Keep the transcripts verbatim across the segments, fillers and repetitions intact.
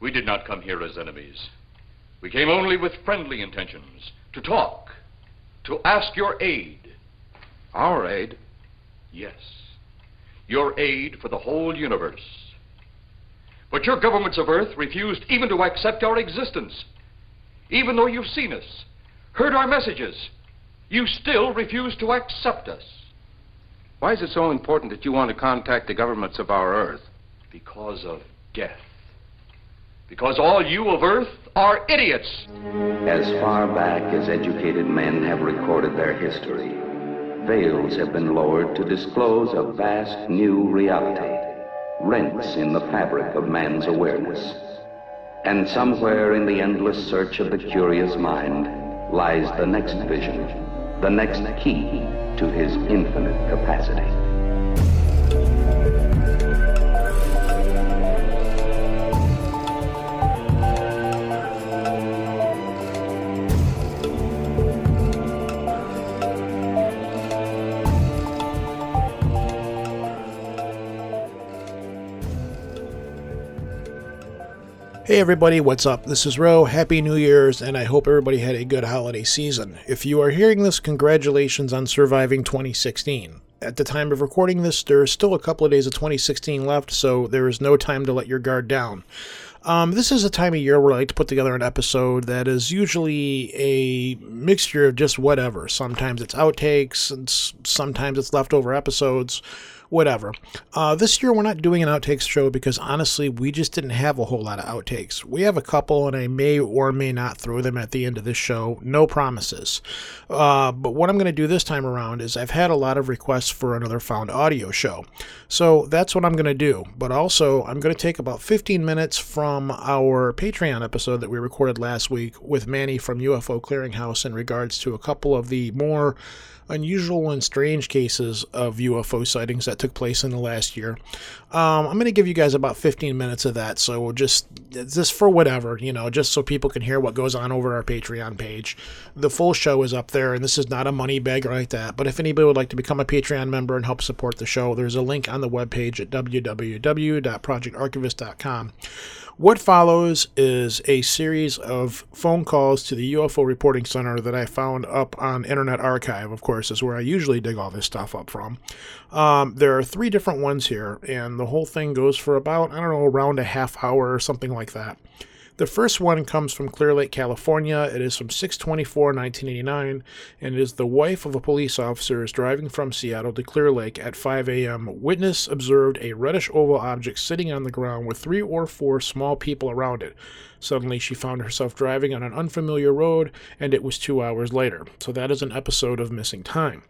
We did not come here as enemies. We came only with friendly intentions, to talk, to ask your aid. Our aid? Yes. Your aid for the whole universe. But your governments of Earth refused even to accept our existence. Even though you've seen us, heard our messages, you still refuse to accept us. Why is it so important that you want to contact the governments of our Earth? Because of death. Because all you of Earth are idiots. As far back as educated men have recorded their history, veils have been lowered to disclose a vast new reality, rents in the fabric of man's awareness. And somewhere in the endless search of the curious mind lies the next vision, the next key to his infinite capacity. Hey everybody, what's up? This is Ro. Happy New Year's, and I hope everybody had a good holiday season. If you are hearing this, congratulations on surviving twenty sixteen. At the time of recording this, there is still a couple of days of twenty sixteen left, so there is no time to let your guard down. Um, this is a time of year where I like to put together an episode that is usually a mixture of just whatever. Sometimes it's outtakes, and sometimes it's leftover episodes, whatever. Uh, this year we're not doing an outtakes show because honestly we just didn't have a whole lot of outtakes. We have a couple and I may or may not throw them at the end of this show. No promises. Uh, but what I'm going to do this time around is I've had a lot of requests for another found audio show. So that's what I'm going to do. But also I'm going to take about fifteen minutes from our Patreon episode that we recorded last week with Manny from U F O Clearinghouse in regards to a couple of the more unusual and strange cases of U F O sightings that took place in the last year. Um, I'm going to give you guys about fifteen minutes of that, so we'll just, just for whatever, you know, just so people can hear what goes on over our Patreon page. The full show is up there, and this is not a money bag or like that, but if anybody would like to become a Patreon member and help support the show, there's a link on the webpage at w w w dot project archivist dot com. What follows is a series of phone calls to the U F O Reporting Center that I found up on Internet Archive, of course, is where I usually dig all this stuff up from. Um, there are three different ones here, and the whole thing goes for about, I don't know, around a half hour or something like that. The first one comes from Clear Lake, California. It is from six twenty-four nineteen eighty-nine, and it is the wife of a police officer is driving from Seattle to Clear Lake at five a m Witness observed a reddish oval object sitting on the ground with three or four small people around it. Suddenly, she found herself driving on an unfamiliar road, and it was two hours later. So that is an episode of Missing Time.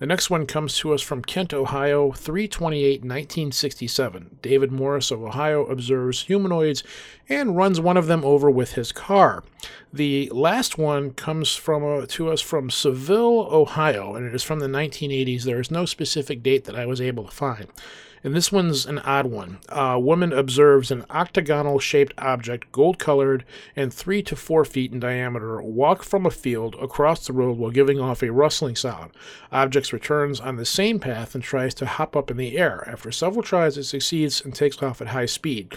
The next one comes to us from Kent, Ohio, three twenty-eight nineteen sixty-seven. David Morris of Ohio observes humanoids and runs one of them over with his car. The last one comes from uh, to us from Seville, Ohio, and it is from the nineteen eighties. There is no specific date that I was able to find. And this one's an odd one. A uh, woman observes an octagonal-shaped object, gold-colored, and three to four feet in diameter, walk from a field across the road while giving off a rustling sound. Objects returns on the same path and tries to hop up in the air. After several tries, it succeeds and takes off at high speed.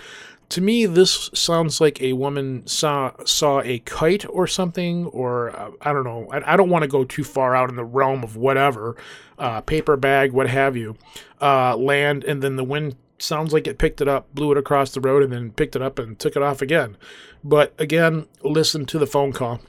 To me, this sounds like a woman saw saw a kite or something, or uh, I don't know. I, I don't want to go too far out in the realm of whatever, uh, paper bag, what have you, uh, land, and then the wind sounds like it picked it up, blew it across the road, and then picked it up and took it off again. But again, listen to the phone call.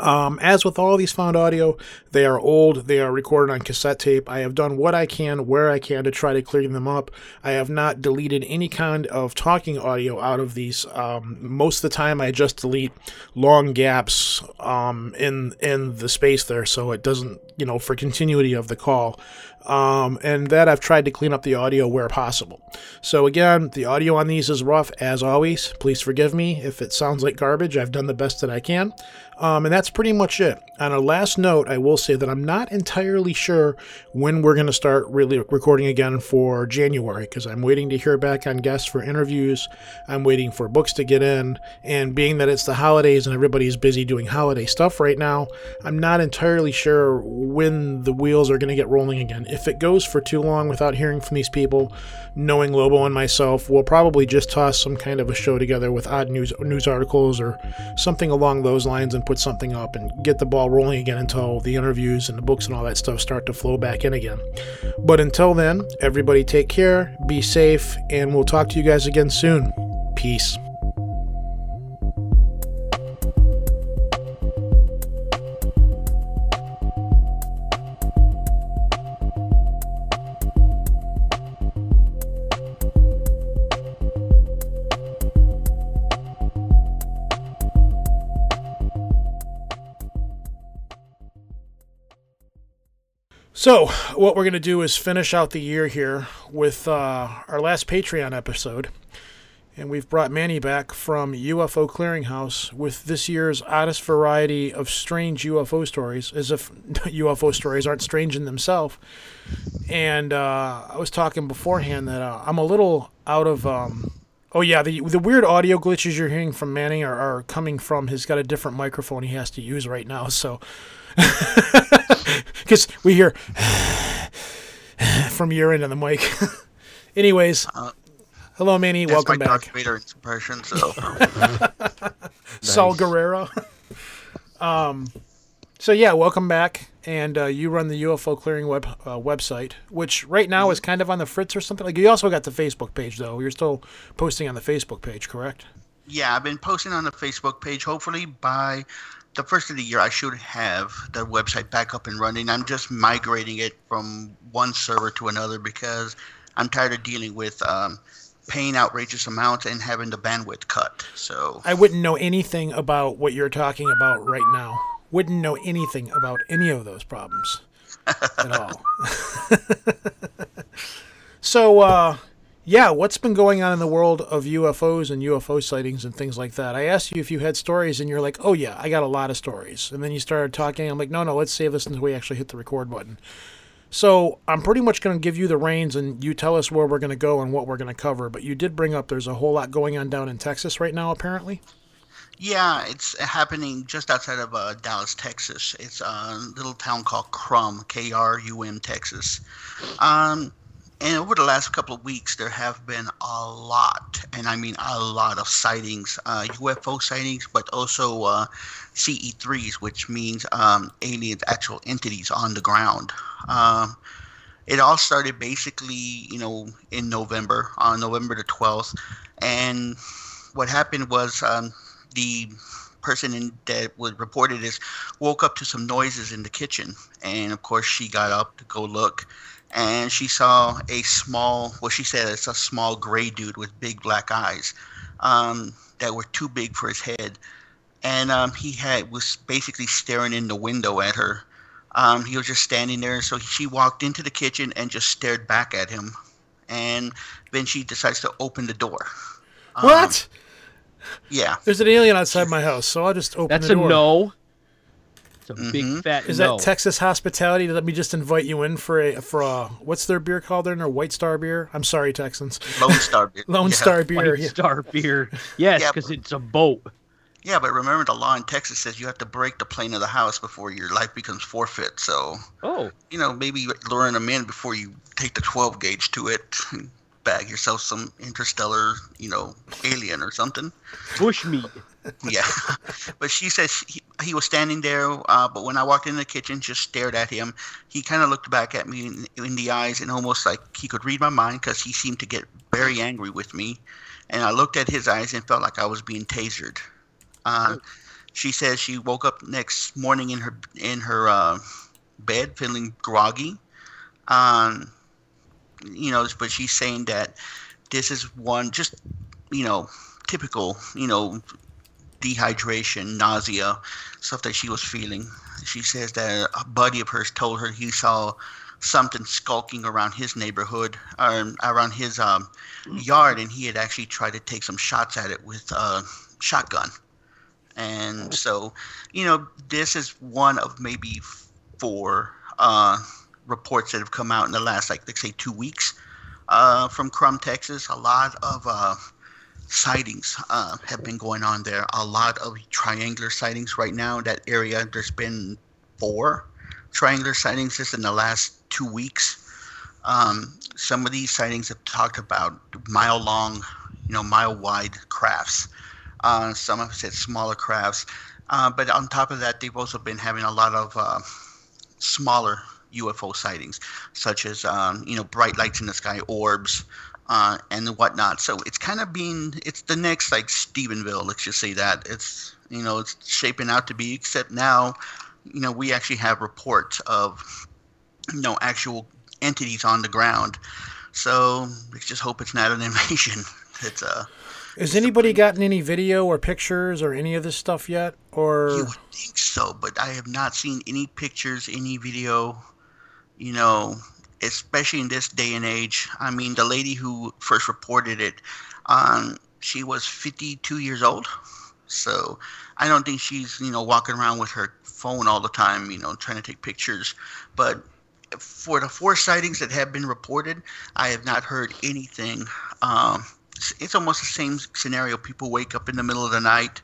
Um, as with all these found audio, they are old, they are recorded on cassette tape. I have done what I can, where I can to try to clear them up. I have not deleted any kind of talking audio out of these. Um, most of the time I just delete long gaps um, in, in the space there, so it doesn't, you know, for continuity of the call. Um, and that I've tried to clean up the audio where possible. So again, the audio on these is rough as always. Please forgive me if it sounds like garbage. I've done the best that I can. Um, and that's pretty much it. On a last note, I will say that I'm not entirely sure when we're going to start really recording again for January, because I'm waiting to hear back on guests for interviews. I'm waiting for books to get in. And being that it's the holidays and everybody's busy doing holiday stuff right now, I'm not entirely sure when the wheels are going to get rolling again. if it goes for too long without hearing from these people, knowing Lobo and myself, we'll probably just toss some kind of a show together with odd news news articles or something along those lines and put something up and get the ball rolling again until the interviews and the books and all that stuff start to flow back in again. But until then, everybody take care, be safe, and we'll talk to you guys again soon. Peace. So, what we're going to do is finish out the year here with uh, our last Patreon episode. And we've brought Manny back from U F O Clearinghouse with this year's oddest variety of strange U F O stories, as if U F O stories aren't strange in themselves. And uh, I was talking beforehand that uh, I'm a little out of... Um, oh, yeah, the the weird audio glitches you're hearing from Manny are, are coming from... He's got a different microphone he has to use right now, so... Because we hear from your end on the mic. Anyways, uh, hello, Manny. Welcome my back. Darth Vader impression, so. Sal nice. Guerrero. um, so yeah, welcome back. And uh, you run the U F O Clearing web uh, website, which right now mm-hmm. is kind of on the fritz or something. Like you also got the Facebook page though. You're still posting on the Facebook page, correct? Yeah, I've been posting on the Facebook page. Hopefully by the first of the year, I should have the website back up and running. I'm just migrating it from one server to another because I'm tired of dealing with um, paying outrageous amounts and having the bandwidth cut. So I wouldn't know anything about what you're talking about right now. Wouldn't know anything about any of those problems at all. So, uh, yeah, what's been going on in the world of U F Os and U F O sightings and things like that? I asked you if you had stories, and you're like, oh, yeah, I got a lot of stories. And then you started talking. I'm like, no, no, let's save this until we actually hit the record button. So I'm pretty much going to give you the reins, and you tell us where we're going to go and what we're going to cover. But you did bring up there's a whole lot going on down in Texas right now, apparently. Yeah, it's happening just outside of uh, Dallas, Texas. It's a little town called Krum, K R U M, Texas. Um... And over the last couple of weeks, there have been a lot, and I mean a lot of sightings, uh, U F O sightings, but also uh, C E threes, which means um, aliens, actual entities on the ground. Um, it all started basically, you know, in November, on November the twelfth. And what happened was um, the person in, that was reported as woke up to some noises in the kitchen. And, of course, she got up to go look. And she saw a small, well, she said it's a small gray dude with big black eyes um, that were too big for his head. And um, he had was basically staring in the window at her. Um, he was just standing there. So she walked into the kitchen and just stared back at him. And then she decides to open the door. Um, what? Yeah. There's an alien outside my house, so I'll just open That's the door. That's a no. It's a mm-hmm. big fat Is no. that Texas hospitality? Let me just invite you in for a for a what's their beer called there? Or White Star Beer? I'm sorry, Texans. Lone Star Beer. Lone yeah. Star Beer. White yeah. Star Beer. Yes, because yeah, it's a boat. Yeah, but remember the law in Texas says you have to break the plane of the house before your life becomes forfeit. So, oh, you know, maybe luring them in before you take the twelve gauge to it. And bag yourself some interstellar, you know, alien or something. Bush meat. Yeah, but she says he, he was standing there, uh, but when I walked in the kitchen, just stared at him. He kind of looked back at me in, in the eyes and almost like he could read my mind because he seemed to get very angry with me. And I looked at his eyes and felt like I was being tasered. Uh, she says she woke up next morning in her in her uh, bed feeling groggy. Um, you know, but she's saying that this is one just, you know, typical, you know, dehydration, nausea, stuff that she was feeling. She says that a buddy of hers told her he saw something skulking around his neighborhood, or around his um, yard, and he had actually tried to take some shots at it with a shotgun. And so, you know, this is one of maybe four uh, reports that have come out in the last, like, let's say two weeks uh, from Krum, Texas. A lot of... Uh, sightings uh, have been going on there. A lot of triangular sightings right now. That area, there's been four triangular sightings just in the last two weeks. Um, some of these sightings have talked about mile-long, you know, mile-wide crafts. Uh, some have said smaller crafts. Uh, but on top of that, they've also been having a lot of uh, smaller U F O sightings, such as, um, you know, bright lights in the sky, orbs, uh, and whatnot. So it's kind of been, it's the next, like, Stephenville, let's just say that. It's, you know, it's shaping out to be, except now, you know, we actually have reports of, you know, actual entities on the ground. So let's just hope it's not an invasion. It's uh, Has anybody gotten any video or pictures or any of this stuff yet? Or you would think so, but I have not seen any pictures, any video, you know, especially in this day and age. I mean, the lady who first reported it, um, she was fifty-two years old. So I don't think she's, you know, walking around with her phone all the time, you know, trying to take pictures. But for the four sightings that have been reported, I have not heard anything. Um, it's almost the same scenario. People wake up in the middle of the night.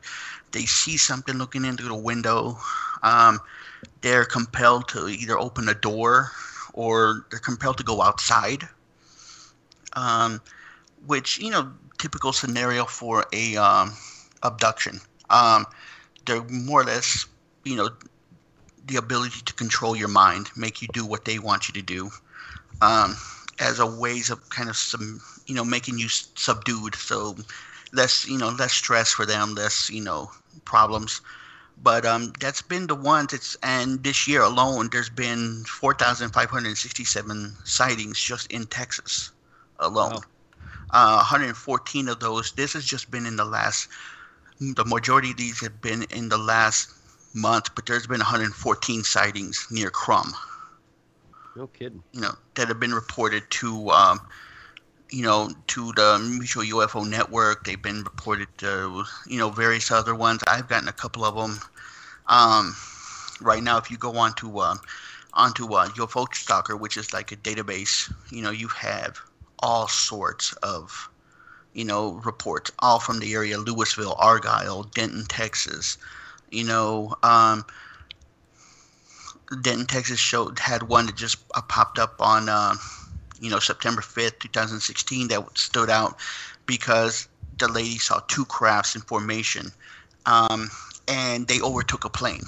They see something looking in through the window. Um, they're compelled to either open a door or they're compelled to go outside, um, which, you know, typical scenario for a um, abduction. Um, they're more or less, you know, the ability to control your mind, make you do what they want you to do, um, as a ways of kind of some, you know, making you subdued. So less, you know, less stress for them, less, you know, problems. But um, that's been the one that's, and this year alone, there's been four thousand five hundred sixty-seven sightings just in Texas alone. Wow. Uh, one hundred fourteen of those, this has just been in the last, the majority of these have been in the last month, but there's been one hundred fourteen sightings near Krum. No kidding. You know, that have been reported to, um, you know, to the Mutual U F O Network. They've been reported to, you know, various other ones. I've gotten a couple of them. Um, right now, if you go onto uh, onto uh, U F O Stalker, which is like a database, you know, you have all sorts of, you know, reports, all from the area: Louisville, Argyle, Denton, Texas. You know, um, Denton, Texas showed had one that just uh, popped up on, uh, you know, September fifth, two thousand sixteen that stood out because the lady saw two crafts in formation, um, and they overtook a plane,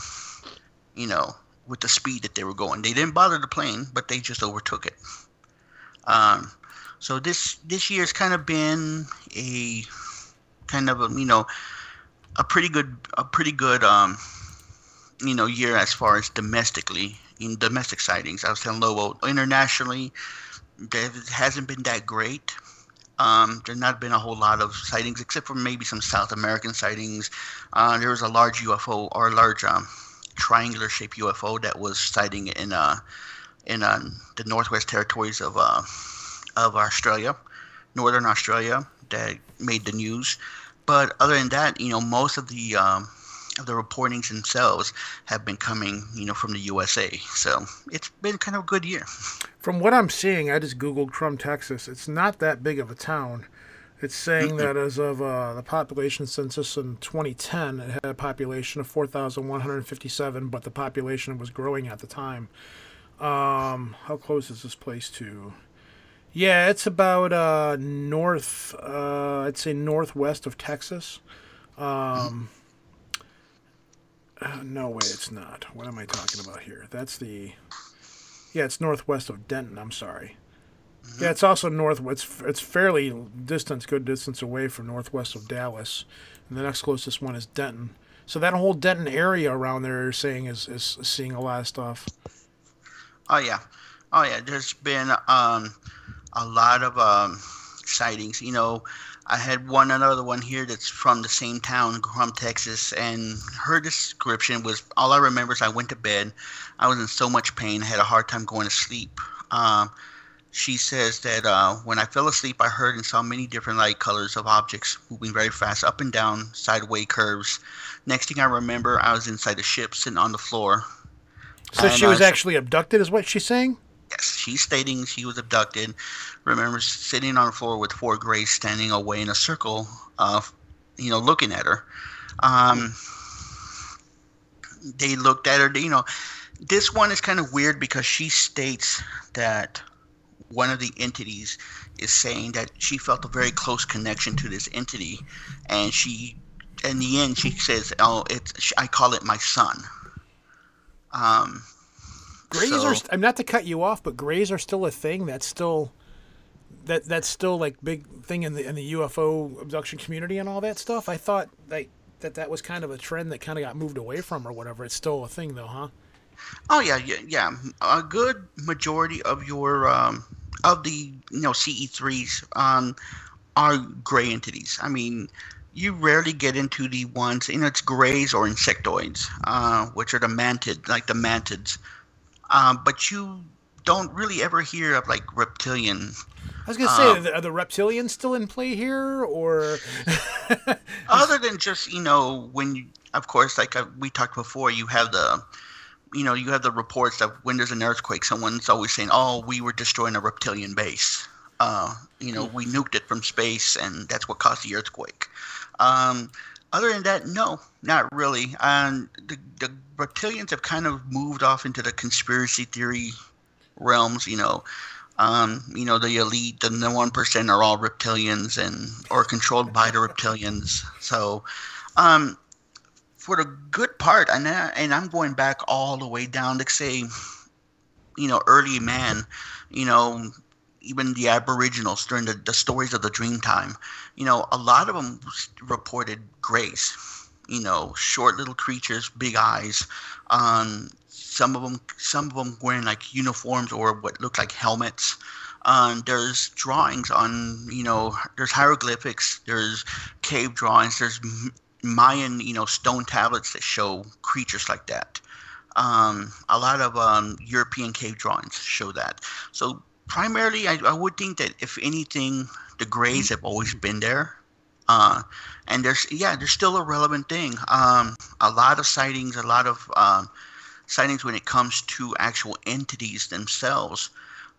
you know, with the speed that they were going. They didn't bother the plane, but they just overtook it. Um, so this, this year's kind of been a kind of, a, you know, a pretty good, a pretty good, um, you know, year as far as domestically, in domestic sightings. I was telling Lobo, internationally, there hasn't been that great. Um, there's not been a whole lot of sightings, except for maybe some South American sightings. Uh, there was a large U F O, or a large um, triangular-shaped U F O that was sighting in uh, in uh, the Northwest Territories of uh, of Australia, Northern Australia, that made the news. But other than that, you know, most of the um, of the reportings themselves have been coming, you know, from the U S A. So it's been kind of a good year. From what I'm seeing, I just Googled Krum, Texas. It's not that big of a town. It's saying mm-hmm. that as of uh, the population census in twenty ten, it had a population of four thousand one hundred fifty-seven, but the population was growing at the time. Um, how close is this place to... Yeah, it's about uh, north, uh, I'd say northwest of Texas. Um, uh, no way, it's not. What am I talking about here? That's the, yeah, it's northwest of Denton, I'm sorry. Mm-hmm. Yeah, it's also northwest, it's, it's fairly distance, good distance away from northwest of Dallas. And the next closest one is Denton. So that whole Denton area around there, you're saying, is, is seeing a lot of stuff. Oh, yeah. Oh, yeah, there's been... Um... a lot of um, sightings. You know, I had one another one here that's from the same town, Krum, Texas, and her description was, all I remember is I went to bed. I was in so much pain, had a hard time going to sleep. Um, she says that uh, when I fell asleep, I heard and saw many different light colors of objects moving very fast, up and down, sideways curves. Next thing I remember, I was inside a ship sitting on the floor. So she was, was actually abducted is what she's saying? Yes, she's stating she was abducted. Remember sitting on the floor with four grays standing away in a circle, uh, you know, looking at her. Um, they looked at her. You know, this one is kind of weird because she states that one of the entities is saying that she felt a very close connection to this entity, and she, in the end, she says, "Oh, it's I call it my son." Um, grays so, are. I'm not to cut you off, but grays are still a thing. That's still that that's still like big thing in the in the U F O abduction community and all that stuff. I thought like that that was kind of a trend that kind of got moved away from or whatever. It's still a thing though, huh? Oh yeah, yeah, yeah. A good majority of your um, of the you know C E threes um, are gray entities. I mean, you rarely get into the ones you know it's grays or insectoids, uh, which are the mantid, like the mantids. Um, but you don't really ever hear of like reptilian. I was gonna say, um, are, the, are the reptilians still in play here, or other than just you know when you, of course like uh, we talked before, you have the. You know, you have the reports that when there's an earthquake, someone's always saying, "Oh, we were destroying a reptilian base. Uh, you know, we nuked it from space, and that's what caused the earthquake." Um, other than that, no, not really. And the, the reptilians have kind of moved off into the conspiracy theory realms. You know, um, you know, the elite, the one percent are all reptilians and are controlled by the reptilians. So. Um, For the good part, and I, and I'm going back all the way down to say, you know, early man, you know, even the Aboriginals during the, the stories of the Dreamtime, you know, a lot of them reported grays, you know, short little creatures, big eyes. Um, some of them, some of them wearing like uniforms or what looked like helmets. Um, there's drawings on, you know, there's hieroglyphics, there's cave drawings, there's Mayan, you know, stone tablets that show creatures like that. Um, a lot of um, European cave drawings show that. So primarily, I, I would think that if anything, the grays have always been there. Uh, and there's, yeah, there's still a relevant thing. Um, a lot of sightings, a lot of um, sightings when it comes to actual entities themselves,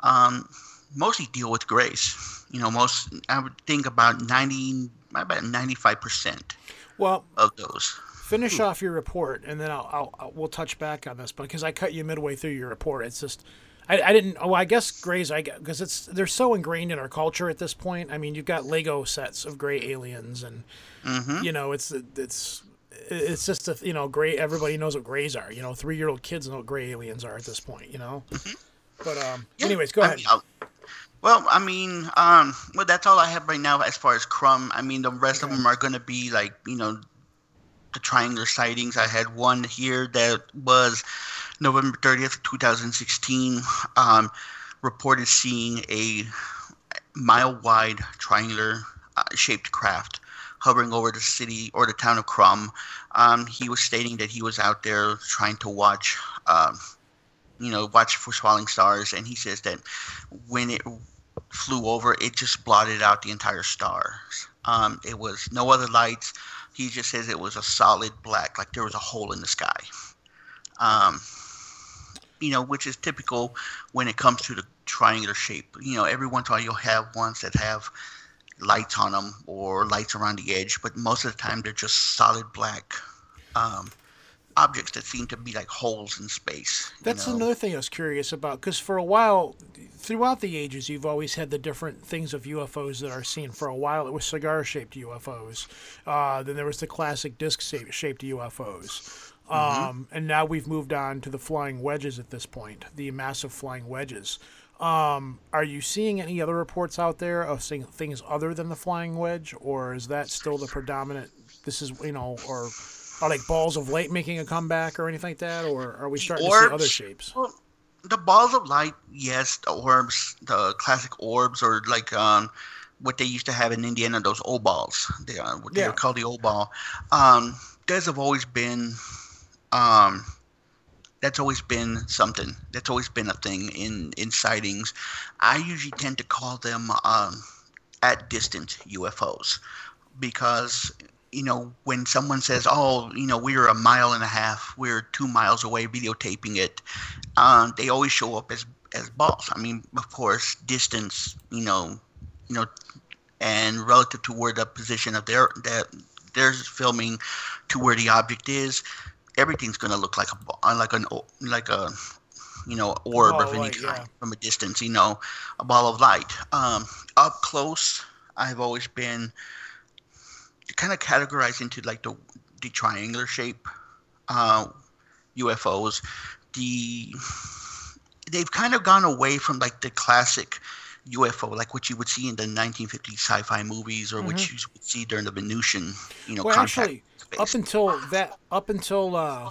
um, mostly deal with grays. You know, most, I would think about ninety, about ninety-five percent. Well, of those. Finish off your report, and then I'll, I'll, I'll we'll touch back on this, but because I cut you midway through your report, it's just I, I didn't. Oh, I guess grays. I because it's they're so ingrained in our culture at this point. I mean, you've got Lego sets of gray aliens, and mm-hmm. you know, it's it's it's just a, you know, gray. Everybody knows what grays are. You know, three year old kids know what gray aliens are at this point. You know, mm-hmm. but um, yeah, anyways, go I ahead. Mean, Well, I mean, um, well, that's all I have right now as far as Krum. I mean, the rest okay. of them are going to be like, you know, the triangular sightings. I had one here that was November thirtieth, twenty sixteen, um, reported seeing a mile-wide triangular-shaped uh, craft hovering over the city or the town of Krum. Um, he was stating that he was out there trying to watch, um, you know, watch for swallowing stars, and he says that when it flew over, it just blotted out the entire stars. Um, it was no other lights. He just says it was a solid black, like there was a hole in the sky. Um, you know, which is typical when it comes to the triangular shape. You know, every once in a while you'll have ones that have lights on them or lights around the edge, but most of the time they're just solid black um, objects that seem to be like holes in space. That's you know? Another thing I was curious about, because for a while, throughout the ages, you've always had the different things of U F Os that are seen. For a while, it was cigar-shaped U F Os. Uh, then there was the classic disc-shaped U F Os. Um, mm-hmm. And now we've moved on to the flying wedges at this point, the massive flying wedges. Um, are you seeing any other reports out there of seeing things other than the flying wedge, or is that still the predominant, this is, you know, or... Are like balls of light making a comeback or anything like that, or are we starting orbs, to see other shapes? Well, the balls of light, yes. The orbs, the classic orbs, or like um, what they used to have in Indiana, those old balls. They are what they yeah. were called the old ball. Um, those have always been. Um, that's always been something. That's always been a thing in in sightings. I usually tend to call them um, at distance U F Os because. You know, when someone says, "Oh, you know, we were a mile and a half, we were two miles away videotaping it," um, they always show up as as balls. I mean, of course, distance, you know, you know, and relative to where the position of their that they're filming to where the object is, everything's going to look like a like an like a you know, orb oh, of any kind yeah. from a distance, you know, a ball of light. Um, up close, I've always been kind of categorized into like the, the triangular shape uh, U F Os. The they've kind of gone away from like the classic U F O, like what you would see in the nineteen fifties sci-fi movies, or mm-hmm. what you would see during the Venusian, you know, well, contact actually, space. Up until that, up until uh,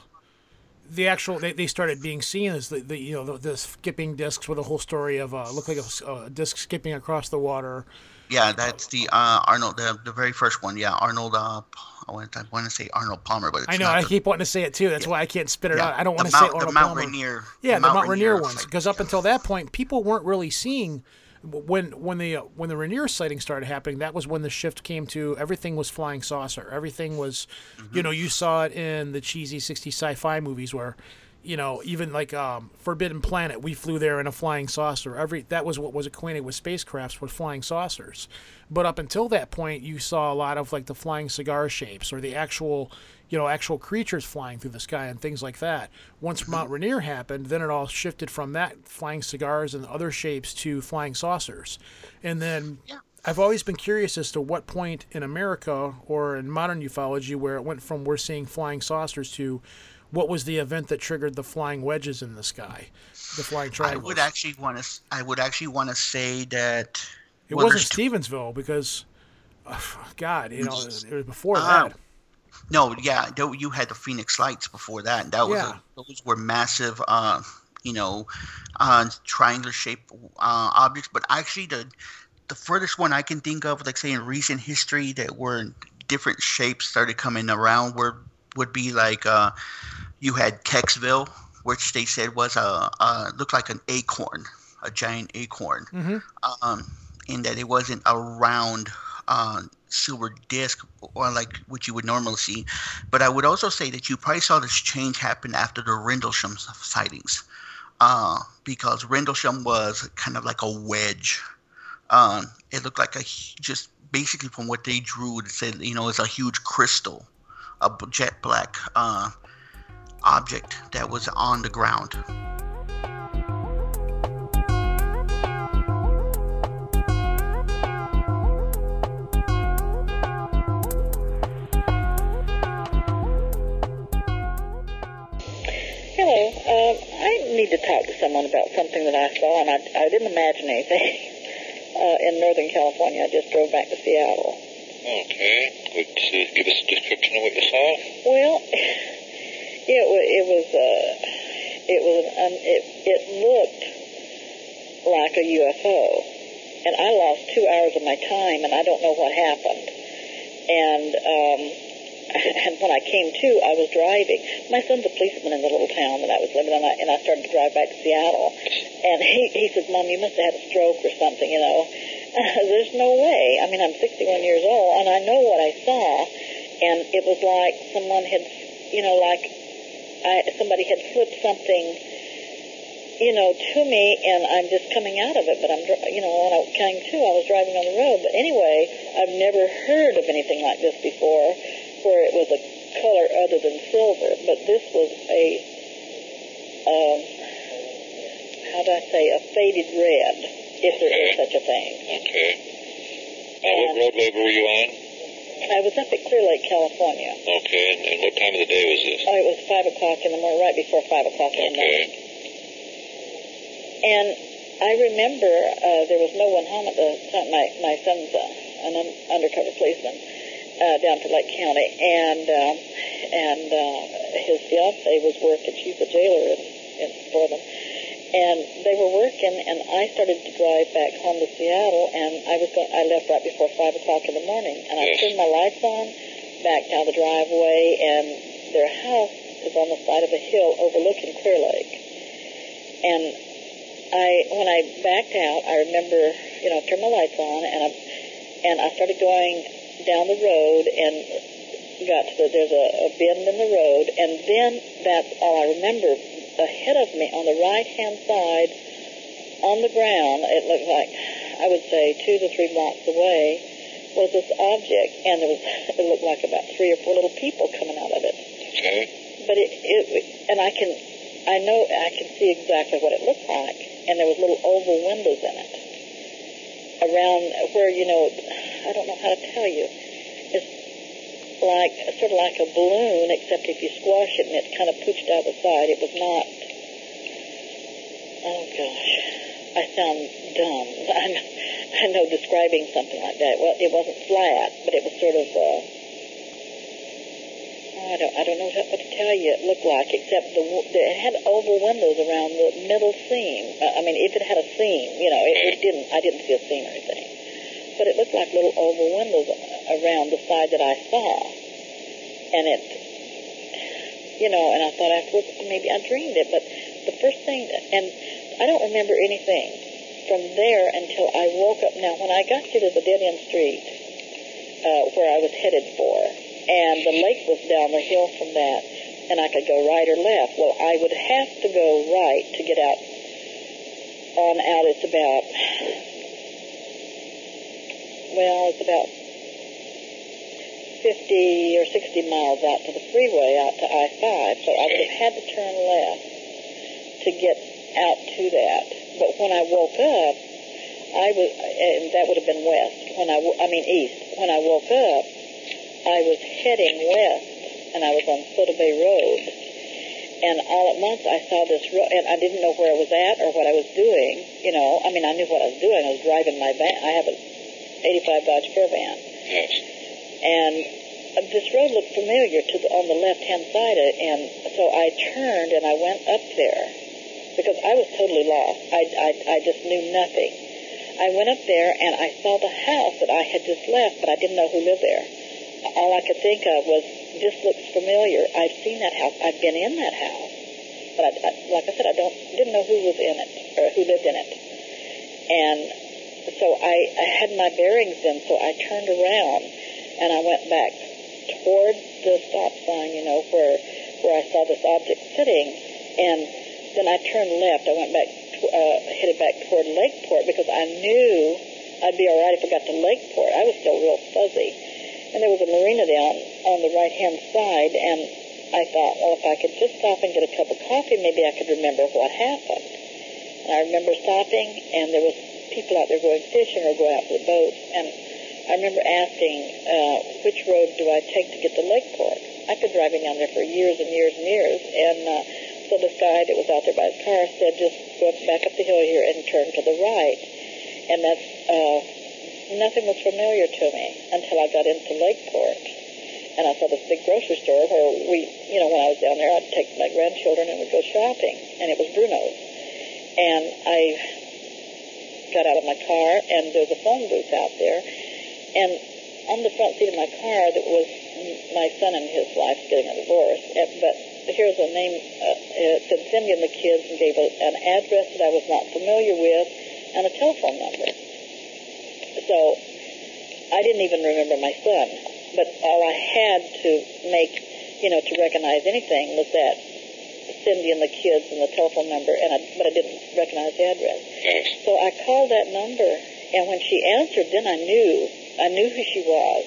the actual, they, they started being seen as the, the you know the, the skipping discs with a whole story of uh, look like a, a disc skipping across the water. Yeah, that's the uh, Arnold, the, the very first one. Yeah, Arnold. Uh, I want to, want to say Arnold Palmer, but it's I know not I the, keep wanting to say it too. That's yeah. why I can't spit it yeah. out. I don't want to say Arnold Palmer. The Mount Rainier. Yeah, the Mount, Mount Rainier, Rainier ones, because like, up yeah. until that point, people weren't really seeing. When when the uh, when the Rainier sighting started happening, that was when the shift came to everything was flying saucer. Everything was, mm-hmm. you know, you saw it in the cheesy sixties sci-fi movies where, you know, even like um, Forbidden Planet, we flew there in a flying saucer. Every that was what was acquainted with spacecrafts were flying saucers. But up until that point, you saw a lot of like the flying cigar shapes or the actual, you know, actual creatures flying through the sky and things like that. Once Mount Rainier happened, then it all shifted from that flying cigars and other shapes to flying saucers. And then yeah. I've always been curious as to what point in America or in modern ufology where it went from we're seeing flying saucers to what was the event that triggered the flying wedges in the sky, the flying triangles. I would actually want to. I would actually want to say that it well, wasn't Stephenville because, oh, God, you know, it was before uh, that. No, yeah, you had the Phoenix Lights before that, and that was yeah. a, those were massive, uh, you know, uh, triangular-shaped uh, objects. But actually, the the furthest one I can think of, like say in recent history, that were different shapes started coming around, were would be like uh, you had Kexville, which they said was a, a looked like an acorn, a giant acorn, mm-hmm. um, in that it wasn't a round. Uh, silver disc or like what you would normally see. But I would also say that you probably saw this change happen after the Rendlesham sightings uh, because Rendlesham was kind of like a wedge. Um, it looked like a just basically from what they drew, it said, you know, it's a huge crystal, a jet black uh, object that was on the ground. Um, I need to talk to someone about something that I saw, and I, I didn't imagine anything uh, in Northern California. I just drove back to Seattle. Okay. Would you give us a description of what you saw? Well, yeah, it, it was, uh, it, was an, um, it, it looked like a U F O, and I lost two hours of my time, and I don't know what happened. And, um... And when I came to, I was driving. My son's a policeman in the little town that I was living in, and I, and I started to drive back to Seattle. And he, he said, Mom, you must have had a stroke or something, you know. Uh, there's no way. I mean, I'm sixty-one years old, and I know what I saw. And it was like someone had, you know, like I, somebody had flipped something, you know, to me, and I'm just coming out of it. But I'm, you know, when I came to, I was driving on the road. But anyway, I've never heard of anything like this before, where it was a color other than silver, but this was a, um, how do I say, a faded red, if okay. there is such a thing. Okay. Now, what road labor were you on? I was up at Clear Lake, California. Okay, and, and what time of the day was this? Oh, it was five o'clock in the morning, right before five o'clock in the night. Okay. And I remember uh, there was no one home at the time. My, my son's uh, an un- undercover policeman. Uh, down to Lake County, and um, and uh, his fiancée was working. She's a jailer in, in, for them, and they were working. And I started to drive back home to Seattle, and I was going, I left right before five o'clock in the morning, and I turned my lights on, backed down the driveway, and their house is on the side of a hill overlooking Clear Lake. And I, when I backed out, I remember, you know, I turned my lights on, and I and I started going down the road and got to the, there's a, a bend in the road, and then that's all I remember. Ahead of me on the right hand side on the ground, it looked like I would say two to three blocks away, was this object, and there was, it looked like about three or four little people coming out of it. Okay. But it, it, and I can I know I can see exactly what it looked like, and there was little oval windows in it around where, you know, I don't know how to tell you. It's like sort of like a balloon, except if you squash it and it kind of pooched out the side. It was not. Oh gosh, I sound dumb. I know, I know describing something like that. Well, it wasn't flat, but it was sort of. Uh, I don't, I don't know what to tell you it looked like, except the, the, it had oval windows around the middle seam. Uh, I mean, if it had a seam, you know, it, it didn't, I didn't see a seam or anything. But it looked like little oval windows around the side that I saw. And it, you know, and I thought afterwards, maybe I dreamed it, but the first thing, that, and I don't remember anything from there until I woke up. Now, when I got to the dead-end street uh, where I was headed for, and the lake was down the hill from that, and I could go right or left. Well, I would have to go right to get out. On out, it's about, well, it's about fifty or sixty miles out to the freeway, out to I five, so I would have had to turn left to get out to that. But when I woke up, I was, and that would have been west, when I, I mean east, when I woke up, I was heading west, and I was on Soda Bay Road, and all at once I saw this road, and I didn't know where I was at or what I was doing, you know, I mean, I knew what I was doing, I was driving my van, I have an eighty-five Dodge Caravan, yes. And this road looked familiar to the, on the left-hand side, of, and so I turned and I went up there, because I was totally lost, I, I, I just knew nothing. I went up there and I saw the house that I had just left, but I didn't know who lived there. All I could think of was, this looks familiar. I've seen that house. I've been in that house. But I, I, like I said, I don't didn't know who was in it or who lived in it. And so I, I had my bearings then, so I turned around and I went back toward the stop sign, you know, where where I saw this object sitting. And then I turned left. I went back, to, uh, headed back toward Lakeport because I knew I'd be all right if I got to Lakeport. I was still real fuzzy. And there was a marina down on the right-hand side, and I thought, well, if I could just stop and get a cup of coffee, maybe I could remember what happened. And I remember stopping, and there was people out there going fishing or going out to the boats, and I remember asking, uh, which road do I take to get to Lakeport? I've been driving down there for years and years and years, and uh, so this guy that was out there by his car said, just go back up the hill here and turn to the right, and that's... Uh, Nothing was familiar to me until I got into Lakeport, and I saw this big grocery store where we, you know, when I was down there, I'd take my grandchildren and we'd go shopping, and it was Bruno's. And I got out of my car, and there was a phone booth out there, and on the front seat of my car, that was my son and his wife getting a divorce, but here's a name, uh, it said send in the kids, and gave a, an address that I was not familiar with, and a telephone number. So I didn't even remember my son, but all I had to make, you know, to recognize anything was that Cindy and the kids and the telephone number, and I, but I didn't recognize the address. So I called that number, and when she answered, then I knew, I knew who she was,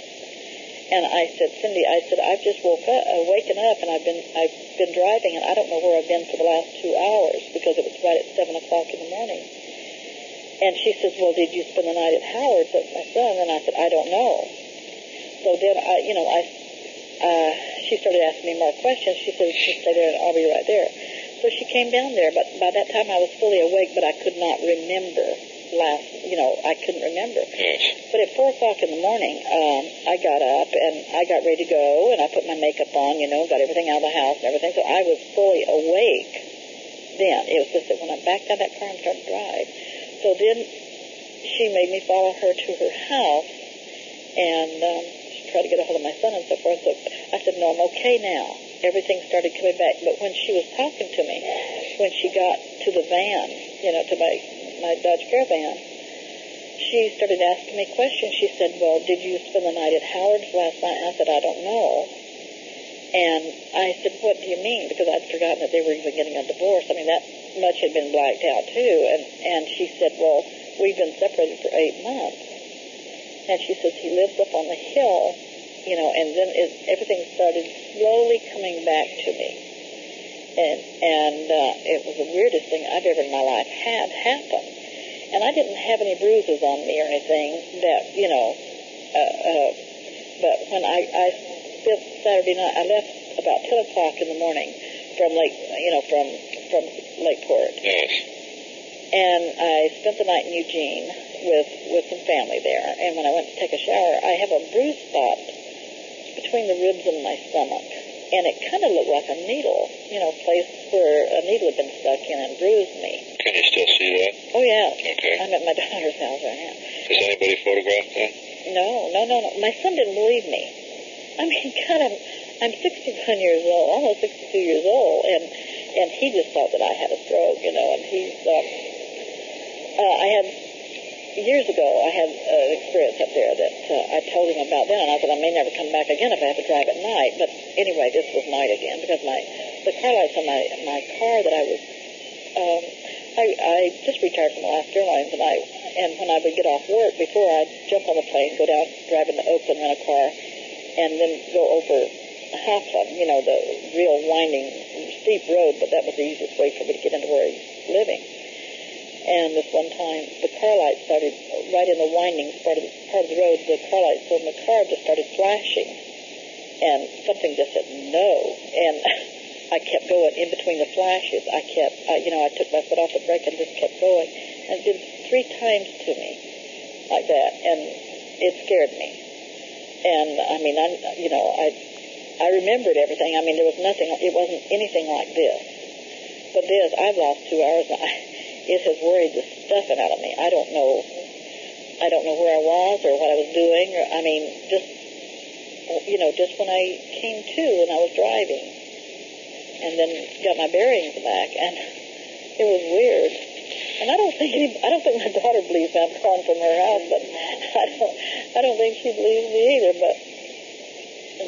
and I said, Cindy, I said, I've just woke up, uh, waken up, and I've been, I've been driving, and I don't know where I've been for the last two hours because it was right at seven o'clock in the morning. And she says, well, did you spend the night at Howard's? That's my son. And I said, I don't know. So then, I, you know, I, uh, she started asking me more questions. She said, just stay there and I'll be right there. So she came down there, but by that time I was fully awake, but I could not remember last, you know, I couldn't remember. But at four o'clock in the morning, um, I got up and I got ready to go, and I put my makeup on, you know, got everything out of the house and everything. So I was fully awake then. It was just that when I backed out of that car and started to drive, so then she made me follow her to her house and um, try to get a hold of my son and so forth. So I said, no, I'm okay now. Everything started coming back. But when she was talking to me, when she got to the van, you know, to my, my Dodge Caravan, she started asking me questions. She said, well, did you spend the night at Howard's last night? And I said, I don't know. And I said, what do you mean? Because I'd forgotten that they were even getting a divorce. I mean, that... much had been blacked out too, and, and she said, well, we've been separated for eight months. And she says he lives up on the hill, you know, and then it, everything started slowly coming back to me. and, and uh, it was the weirdest thing I've ever in my life had happen. And I didn't have any bruises on me or anything that, you know, uh, uh, but when I, I Saturday night, I left about ten o'clock in the morning from Lake, you know, from, from Lakeport. Yes. And I spent the night in Eugene with, with some family there. And when I went to take a shower, I have a bruise spot between the ribs and my stomach. And it kind of looked like a needle, you know, place where a needle had been stuck in and bruised me. Can you still see that? Oh, yeah. Okay. I'm at my daughter's house right now. Has anybody photographed that? No, no, no, no. My son didn't believe me. I mean, God, I'm, I'm sixty-one years old, almost sixty-two years old, and, and he just thought that I had a stroke, you know, and he's, um, uh, I had, years ago, I had an experience up there that uh, I told him about then, and I said, I may never come back again if I have to drive at night, but anyway, this was night again, because my, the car lights on my, my car that I was, um, I, I just retired from Alaska Airlines, and I, and when I would get off work, before I'd jump on the plane, go down, drive into Oakland, rent a car, and then go over half of, you know, the real winding, steep road, but that was the easiest way for me to get into where I was living. And this one time, the car light started, right in the winding part of the, part of the road, the car lights on the car just started flashing. And something just said, no. And I kept going in between the flashes. I kept, I, you know, I took my foot off the brake and just kept going. And it did three times to me, like that. And it scared me. And, I mean, I, you know, I I remembered everything. I mean, there was nothing, it wasn't anything like this. But this, I've lost two hours, and I, it has worried the stuffing out of me. I don't know, I don't know where I was or what I was doing. Or, I mean, just, you know, just when I came to and I was driving and then got my bearings back, and it was weird. And I don't think any, I don't think my daughter believes me. I'm calling from her house, but I don't, I don't think she believes me either. But,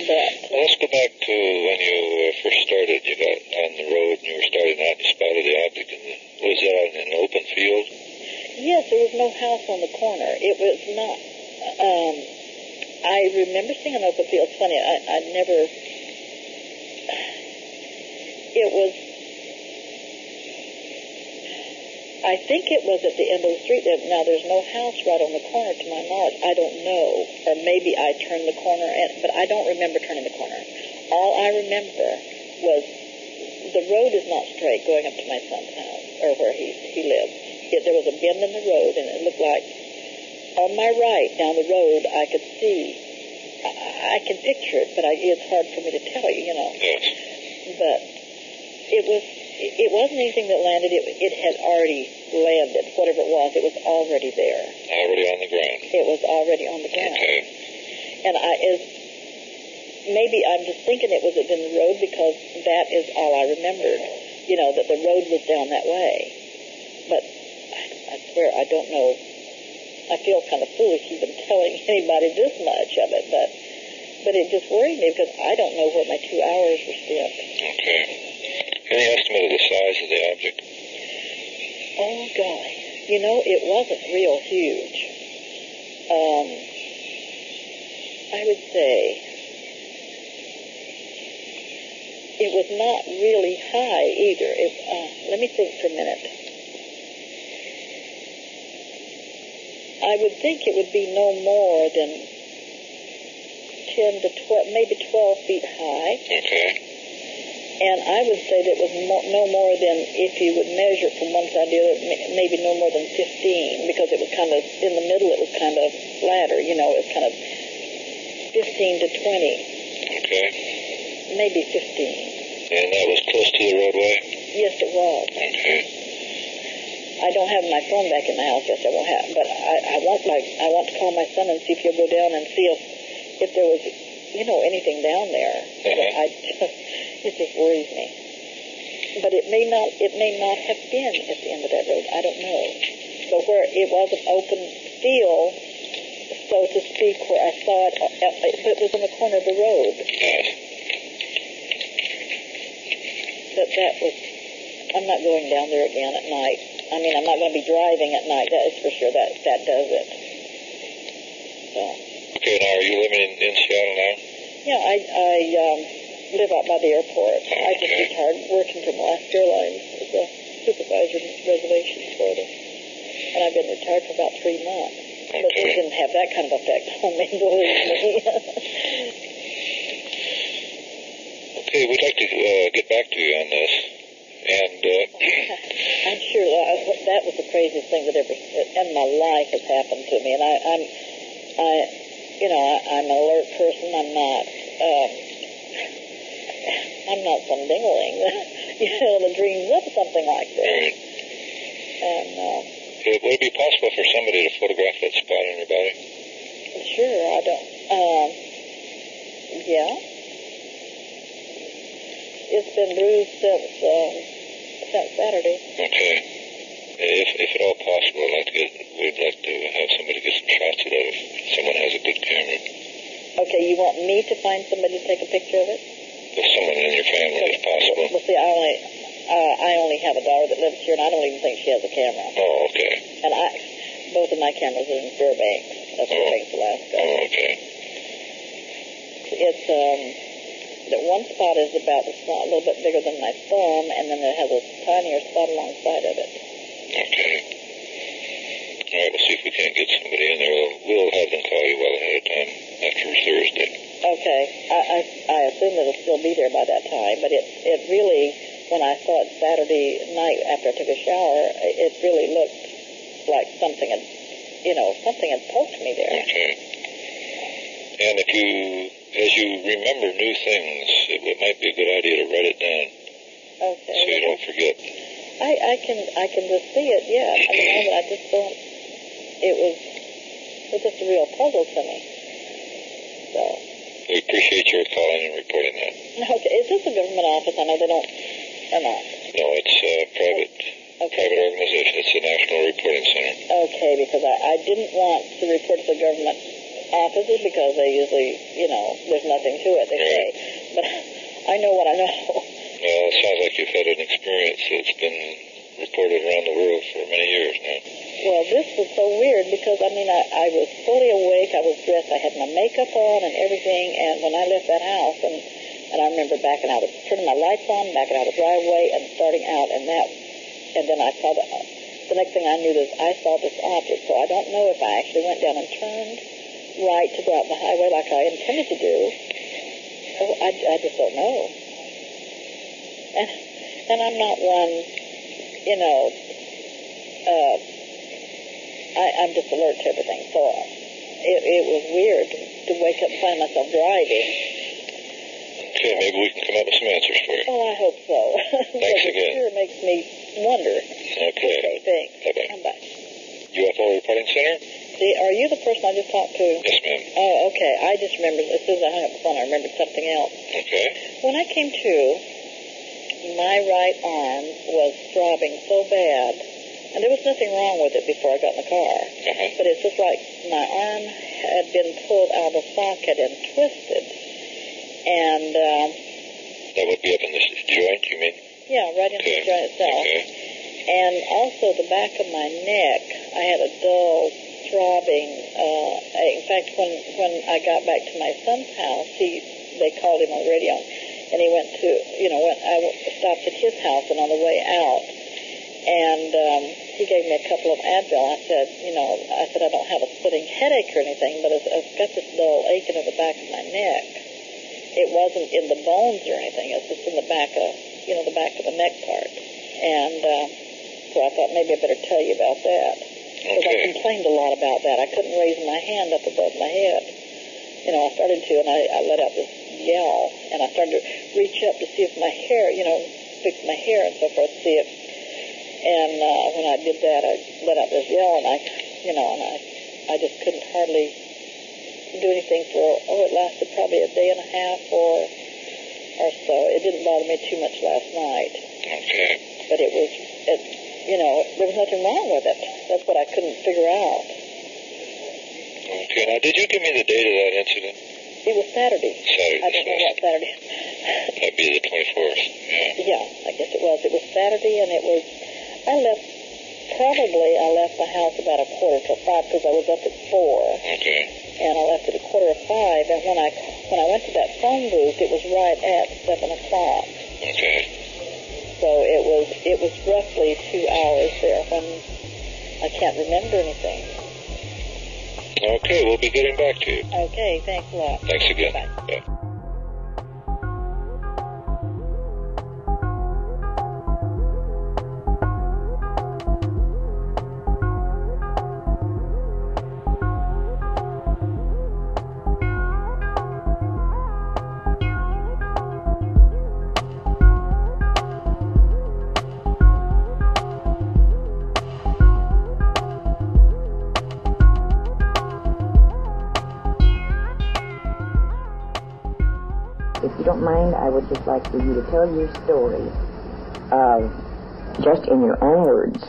but. Well, let's go back to when you uh, first started. You got on the road and you were starting out. And you spotted the object. And was that in an open field? Yes, there was no house on the corner. It was not. Um, I remember seeing an open field. It's funny. I, I never. It was. I think it was at the end of the street. Now, there's no house right on the corner, to my knowledge. I don't know. Or maybe I turned the corner, and, but I don't remember turning the corner. All I remember was the road is not straight going up to my son's house, or where he, he lives. It, there was a bend in the road, and it looked like on my right down the road I could see. I, I can picture it, but I, it's hard for me to tell you, you know. But it was... It wasn't anything that landed. It, it had already landed, whatever it was. It was already there. Already on the ground. It was already on the ground. Okay. And I is maybe I'm just thinking it was in the road because that is all I remembered. You know, that the road was down that way. But I, I swear, I don't know. I feel kind of foolish even telling anybody this much of it, but but it just worried me because I don't know where my two hours were spent. Okay. Any estimate of the size of the object? Oh, golly. You know, it wasn't real huge. Um, I would say it was not really high either. It, uh, let me think for a minute. I would think it would be no more than ten to twelve, maybe twelve feet high. Okay. And I would say that it was mo- no more than, if you would measure from one side to the other, m- maybe no more than fifteen, because it was kind of, in the middle it was kind of flatter, you know, it was kind of fifteen to twenty. Okay. Maybe fifteen. And that was close to the roadway? Yes, it was. Okay. I don't have my phone back in the house, yes, I won't have, but I, I want my, I want to call my son and see if he'll go down and see if, if there was, you know, anything down there. Uh-huh. But I just... It just worries me. But it may not it may not have been at the end of that road. I don't know. But where it was an open field, so to speak, where I saw it, but it was in the corner of the road. But that was, I'm not going down there again at night. I mean, I'm not going to be driving at night. That is for sure. That that does it. So. Okay, now are you living in, in Seattle now? Yeah, I... I um, live out by the airport. I just retired working from Alaska Airlines as a supervisor of reservations for them. And I've been retired for about three months. But it didn't have that kind of effect on me, believe me. Okay, we'd like to uh, get back to you on this. And uh, I'm sure that, that was the craziest thing that ever in my life has happened to me. And I, I'm, I, you know, I, I'm an alert person. I'm not, uh, I'm not some dingling, you know, that dreams up something like this. And uh, it, would it be possible for somebody to photograph that spot on your body? Sure, I don't. Uh, yeah. It's been bruised since um, since Saturday. Okay. If if at all possible, I'd like to get, we'd like to have somebody get some shots of that if someone has a good camera. Okay, you want me to find somebody to take a picture of it? With someone in your family, so, if possible. Well, see, I only uh, I only have a daughter that lives here, and I don't even think she has a camera. Oh, okay. And I, both of my cameras are in Fairbanks, that's Fairbanks, oh. Alaska. Oh, okay. It's um. That one spot is about, it's not a little bit bigger than my thumb, and then it has a tinier spot alongside of it. Okay. All right, we'll see if we can't get somebody in there. We'll, we'll have them call you well ahead of time after Thursday. Okay. I, I, I assume it'll still be there by that time, but it, it really, when I saw it Saturday night after I took a shower, it really looked like something had, you know, something had poked me there. Okay. And if you... as you remember new things, it, it might be a good idea to write it down. Okay. So you don't forget. I, I can I can just see it, yeah. I mean, I just don't... It was, it was just a real puzzle to me. So... We appreciate your calling and reporting that. Okay. Is this a government office? I know they don't... Or not? No, it's a private, okay. private organization. It's the National Reporting Center. Okay, because I, I didn't want to report to the government... offices because they usually, you know, there's nothing to it, they say. But I know what I know. Well, it sounds like you've had an experience that's been reported around the world for many years now. Well, this was so weird because, I mean, I, I was fully awake, I was dressed, I had my makeup on and everything, and when I left that house, and, and I remember backing out, of, turning my lights on, backing out of the driveway and starting out, and that, and then I saw the, the next thing I knew was I saw this object, so I don't know if I actually went down and turned right to go out the highway like I intended to do. Oh, I, I just don't know. And, and I'm not one, you know, uh, I, I'm just alert to everything. So it, it was weird to wake up and find myself driving. Okay, maybe we can come up with some answers for you. Oh, I hope so. Thanks again. It sure makes me wonder. Okay. Okay, thanks. Bye-bye. Bye-bye. U F O Reporting Center? Are you the person I just talked to? Yes, ma'am. Oh, okay. I just remembered, as soon as I hung up the phone, I remembered something else. Okay. When I came to, my right arm was throbbing so bad, and there was nothing wrong with it before I got in the car. Uh-huh. But it's just like my arm had been pulled out of the socket and twisted. And, um... that would be up in the joint, you mean? Yeah, right in okay. the joint itself. Okay. And also the back of my neck, I had a dull... throbbing. Uh, in fact, when, when I got back to my son's house, he they called him on the radio, and he went to, you know, went, I stopped at his house, and on the way out, and um, he gave me a couple of Advil. I said, you know, I said, I don't have a splitting headache or anything, but I've got this dull aching in the back of my neck. It wasn't in the bones or anything. It's just in the back of, you know, the back of the neck part. And uh, so I thought maybe I better tell you about that. Because okay. I complained a lot about that. I couldn't raise my hand up above my head. You know, I started to, and I, I let out this yell, and I started to reach up to see if my hair, you know, fix my hair and so forth, see if, and uh, when I did that, I let out this yell, and I, you know, and I, I just couldn't hardly do anything for, oh, it lasted probably a day and a half or, or so. It didn't bother me too much last night. Okay. But it was, it, you know, there was nothing wrong with it. That's what I couldn't figure out. Okay, now did you give me the date of that incident? It was Saturday. Saturday. I don't know what Saturday. That'd be the twenty-fourth. Yeah. Yeah, I guess it was. It was Saturday, and it was, I left, probably I left the house about a quarter to five because I was up at four. Okay. And I left at a quarter of five, and when I when I went to that phone booth, it was right at seven o'clock. Okay. So it was, it was roughly two hours there when I can't remember anything. Okay, we'll be getting back to you. Okay, thanks a lot. Thanks again. Bye. Bye. I would just like for you to tell your story, uh, just in your own words.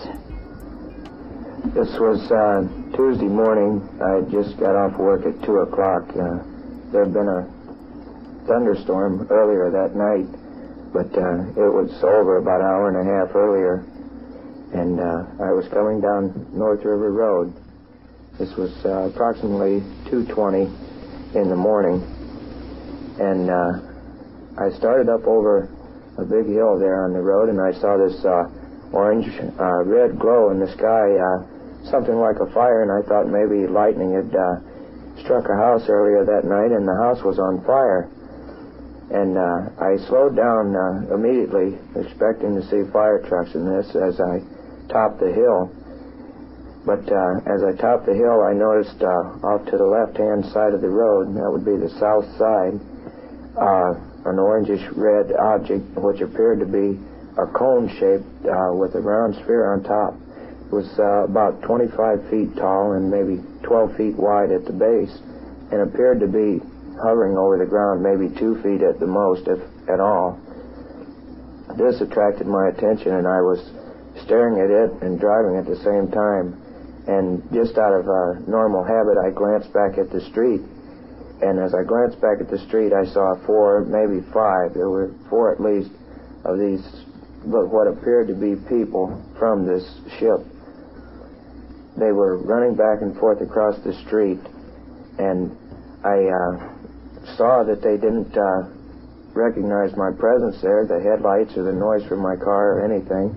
This was uh, Tuesday morning. I just got off work at two o'clock. Uh, there had been a thunderstorm earlier that night, but uh, it was over about an hour and a half earlier, and uh, I was coming down North River Road. This was uh, approximately two twenty in the morning, and uh, I started up over a big hill there on the road, and I saw this uh, orange-red uh, glow in the sky, uh, something like a fire, and I thought maybe lightning had uh, struck a house earlier that night, and the house was on fire. And uh, I slowed down uh, immediately, expecting to see fire trucks in this as I topped the hill. But uh, as I topped the hill, I noticed uh, off to the left-hand side of the road, that would be the south side, uh, an orangish-red object, which appeared to be a cone-shaped uh, with a round sphere on top. It was uh, about twenty-five feet tall and maybe twelve feet wide at the base, and appeared to be hovering over the ground maybe two feet at the most, if at all. This attracted my attention, and I was staring at it and driving at the same time. And just out of uh, normal habit, I glanced back at the street. And as I glanced back at the street, I saw four, maybe five, there were four at least, of these, but what appeared to be people from this ship. They were running back and forth across the street, and I uh, saw that they didn't uh, recognize my presence there, the headlights or the noise from my car or anything,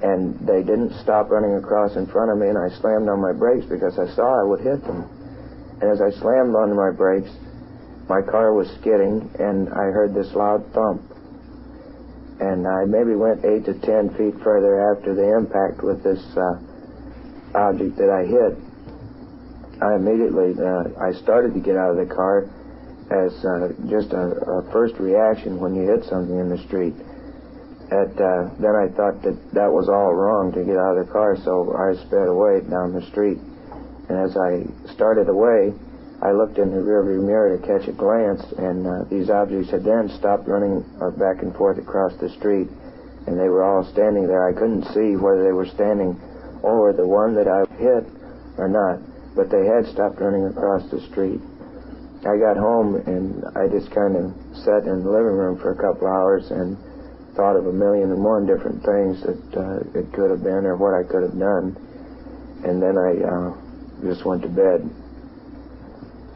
and they didn't stop running across in front of me, and I slammed on my brakes because I saw I would hit them. And as I slammed onto my brakes, my car was skidding, and I heard this loud thump. And I maybe went eight to ten feet further after the impact with this uh, object that I hit. I immediately, uh, I started to get out of the car as uh, just a, a first reaction when you hit something in the street. At, uh, then I thought that that was all wrong to get out of the car, so I sped away down the street. And as I started away, I looked in the rearview mirror to catch a glance, and uh, these objects had then stopped running uh, back and forth across the street, and they were all standing there. I couldn't see whether they were standing over the one that I hit or not, but they had stopped running across the street. I got home, and I just kind of sat in the living room for a couple hours and thought of a million and one different things that uh, it could have been or what I could have done. And then I... Uh, just went to bed.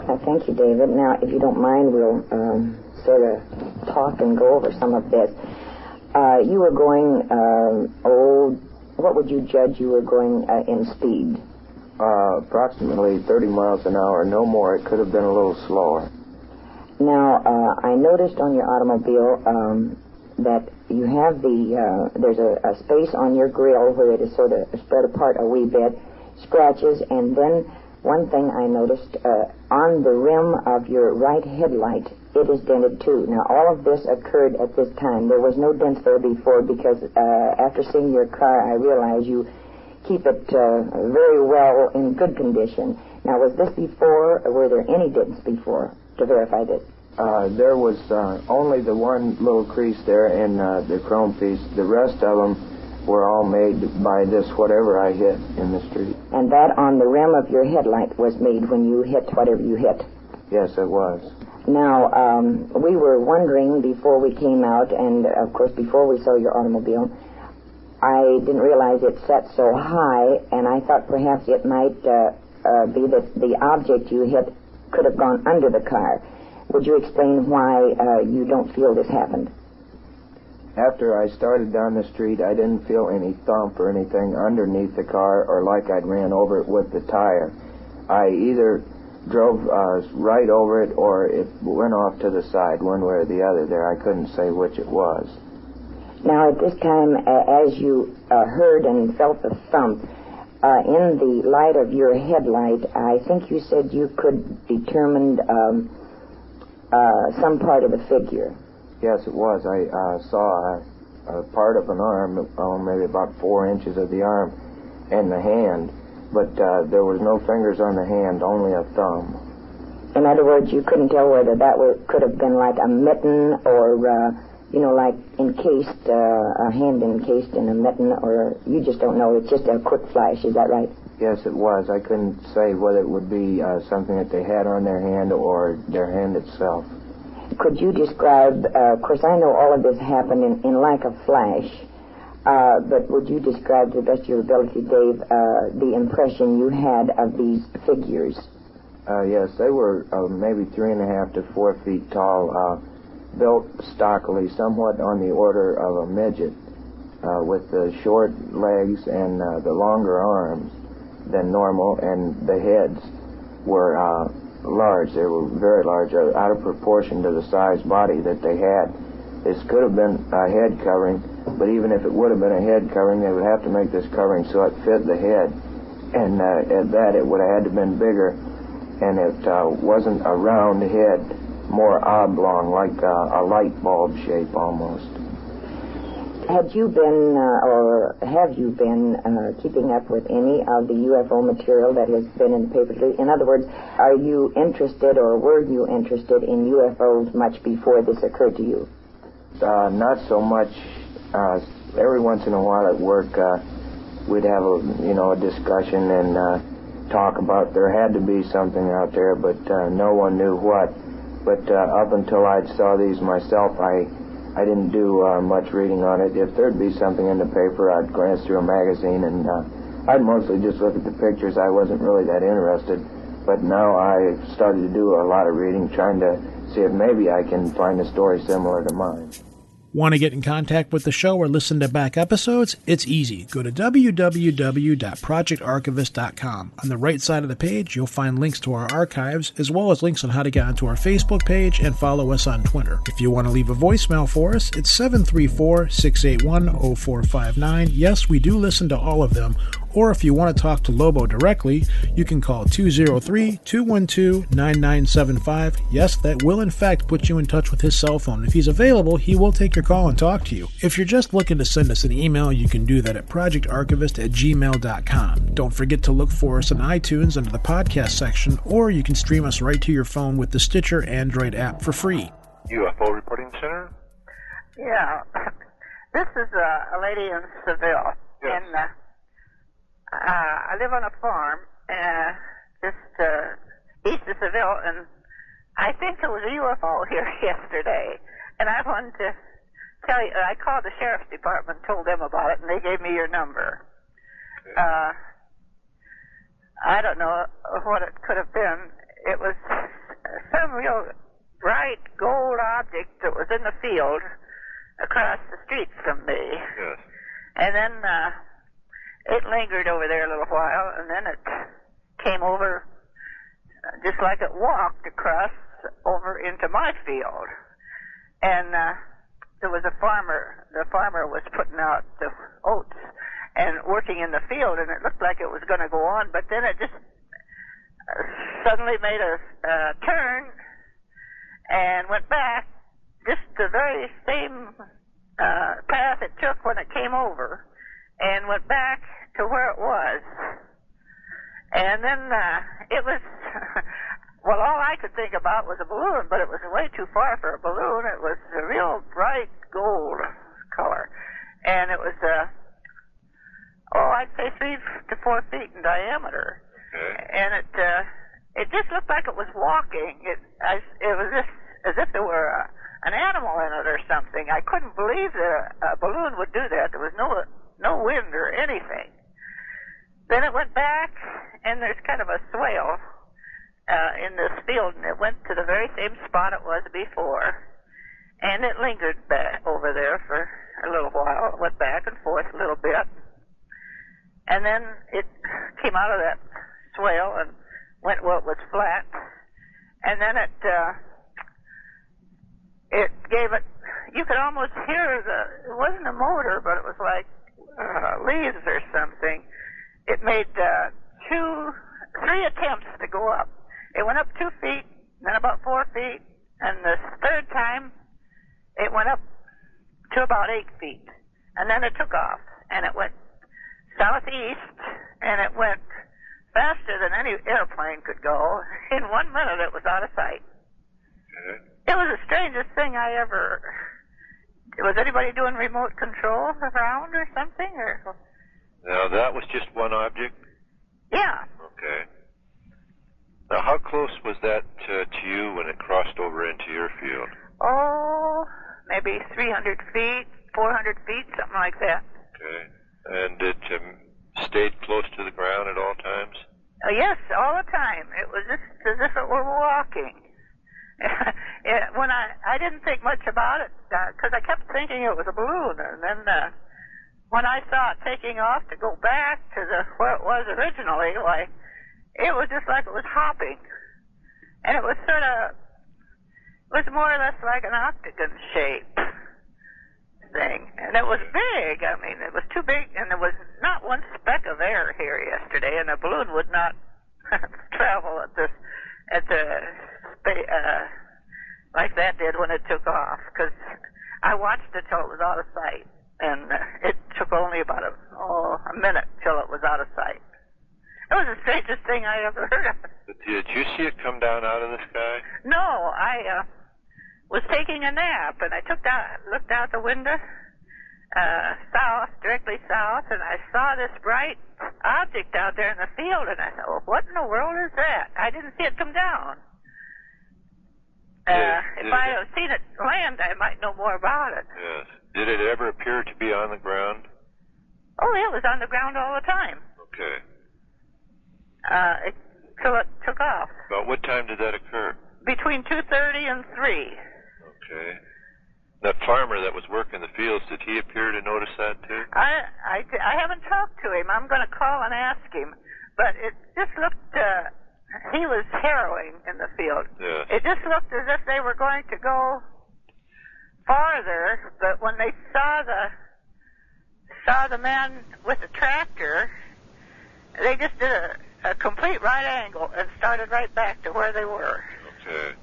I thank you, David. Now, if you don't mind, we'll um, sort of talk and go over some of this. Uh, you were going um, old. What would you judge you were going uh, in speed? Uh, approximately thirty miles an hour, no more. It could have been a little slower. Now, uh, I noticed on your automobile um, that you have the, uh, there's a, a space on your grill where it is sort of spread apart a wee bit, scratches, and then one thing I noticed, uh, on the rim of your right headlight, it is dented too. Now, all of this occurred at this time. There was no dent there before because uh, after seeing your car, I realized you keep it uh, very well in good condition. Now, was this before, or were there any dents before to verify this? Uh, there was uh, only the one little crease there in uh, the chrome piece. The rest of them were all made by this whatever I hit in the street. And that on the rim of your headlight was made when you hit whatever you hit? Yes, it was. Now, um, we were wondering before we came out, and of course before we saw your automobile, I didn't realize it set so high, and I thought perhaps it might uh, uh, be that the object you hit could have gone under the car. Would you explain why uh, you don't feel this happened? After I started down the street, I didn't feel any thump or anything underneath the car or like I'd ran over it with the tire. I either drove uh, right over it or it went off to the side, one way or the other there. I couldn't say which it was. Now, at this time, uh, as you uh, heard and felt the thump, uh, in the light of your headlight, I think you said you could determine um, uh, some part of the figure. Yes, it was. I uh, saw a, a part of an arm, oh, maybe about four inches of the arm, and the hand, but uh, there was no fingers on the hand, only a thumb. In other words, you couldn't tell whether that were, could have been like a mitten or, uh, you know, like encased, uh, a hand encased in a mitten, or you just don't know. It's just a quick flash. Is that right? Yes, it was. I couldn't say whether it would be uh, something that they had on their hand or their hand itself. Could you describe, uh, of course I know all of this happened in, in like a flash, uh, but would you describe to the best of your ability, Dave, uh, the impression you had of these figures? Uh, yes, they were uh, maybe three and a half to four feet tall, uh, built stockily, somewhat on the order of a midget, uh, with the short legs and uh, the longer arms than normal, and the heads were... Uh, large. They were very large, out of proportion to the size body that they had. This could have been a head covering, but even if it would have been a head covering, they would have to make this covering so it fit the head. And uh, at that, it would have had to have been bigger, and it uh, wasn't a round head, more oblong, like uh, a light bulb shape almost. Had you been, uh, or have you been, uh, keeping up with any of the U F O material that has been in the papers? In other words, are you interested, or were you interested in U F Os much before this occurred to you? Uh, not so much. Uh, every once in a while at work, uh, we'd have a, you know, a discussion and uh, talk about there had to be something out there, but uh, no one knew what. But uh, up until I saw these myself, I... I didn't do uh, much reading on it. If there'd be something in the paper, I'd glance through a magazine, and uh, I'd mostly just look at the pictures. I wasn't really that interested, but now I started to do a lot of reading, trying to see if maybe I can find a story similar to mine. Want to get in contact with the show or listen to back episodes? It's easy. Go to w w w dot project archivist dot com. On the right side of the page, you'll find links to our archives, as well as links on how to get onto our Facebook page and follow us on Twitter. If you want to leave a voicemail for us, it's seven three four, six eight one, zero four five nine. Yes, we do listen to all of them. Or if you want to talk to Lobo directly, you can call two oh three, two one two, nine nine seven five. Yes, that will in fact put you in touch with his cell phone. If he's available, he will take your call and talk to you. If you're just looking to send us an email, you can do that at project archivist at gmail dot com. Don't forget to look for us on iTunes under the podcast section, or you can stream us right to your phone with the Stitcher Android app for free. U F O Reporting Center? Yeah. This is uh, a lady in Seville. Yes. In, uh, Uh, I live on a farm uh, just uh, east of Seville, and I think there was a U F O here yesterday. And I wanted to tell you, I called the sheriff's department, told them about it, and they gave me your number. Okay. Uh, I don't know what it could have been. It was some real bright gold object that was in the field across the street from me. Yes. And then... Uh, It lingered over there a little while, and then it came over just like it walked across over into my field. And uh, there was a farmer. The farmer was putting out the oats and working in the field, and it looked like it was going to go on, but then it just suddenly made a uh, turn and went back just the very same uh, path it took when it came over. And went back to where it was. And then uh, it was, well, all I could think about was a balloon, but it was way too far for a balloon. It was a real bright gold color. And it was, uh, oh, I'd say three to four feet in diameter. Okay. And it uh, it just looked like it was walking. It, I, it was just as if there were a, an animal in it or something. I couldn't believe that a, a balloon would do that. There was no... no wind or anything. Then it went back, and there's kind of a swale uh, in this field, and it went to the very same spot it was before. And it lingered back over there for a little while. It went back and forth a little bit. And then it came out of that swale and went where it was flat. And then it uh, it gave it, you could almost hear the, it wasn't a motor, but it was like uh, leaves or something. It made uh, two, three attempts to go up. It went up two feet, then about four feet, and the third time, it went up to about eight feet, and then it took off, and it went southeast, and it went faster than any airplane could go. In one minute, it was out of sight. It was the strangest thing I ever... Was anybody doing remote control around or something? Or? No, that was just one object? Yeah. Okay. Now, how close was that uh, to you when it crossed over into your field? Oh, maybe three hundred feet, four hundred feet, something like that. Okay. And it um, stayed close to the ground at all times? Oh, yes, all the time. It was just as if it were walking. it, when I, I didn't think much about it, because uh, I kept thinking it was a balloon. And then uh, when I saw it taking off to go back to the where it was originally, like, it was just like it was hopping. And it was sort of... was more or less like an octagon shape thing. And it was big. I mean, it was too big, and there was not one speck of air here yesterday, and a balloon would not travel at this, at the, uh, like that did when it took off, because I watched it till it was out of sight, and it took only about a, oh, a minute till it was out of sight. It was the strangest thing I ever heard of. But did you see it come down out of the sky? No, I, uh, was taking a nap, and I took down, looked out the window, uh, south, directly south, and I saw this bright object out there in the field, and I thought, well, what in the world is that? I didn't see it come down. Uh, yes, if I had seen it land, I might know more about it. Yes. Did it ever appear to be on the ground? Oh, it was on the ground all the time. Okay. Uh, it, till it took off. About what time did that occur? Between two thirty and three. Okay. That farmer that was working the fields, did he appear to notice that too? I, I, I haven't talked to him. I'm going to call and ask him. But it just looked, uh, he was harrowing in the field. Yes. It just looked as if they were going to go farther, but when they saw the, saw the man with the tractor, they just did a, a complete right angle and started right back to where they were. Okay.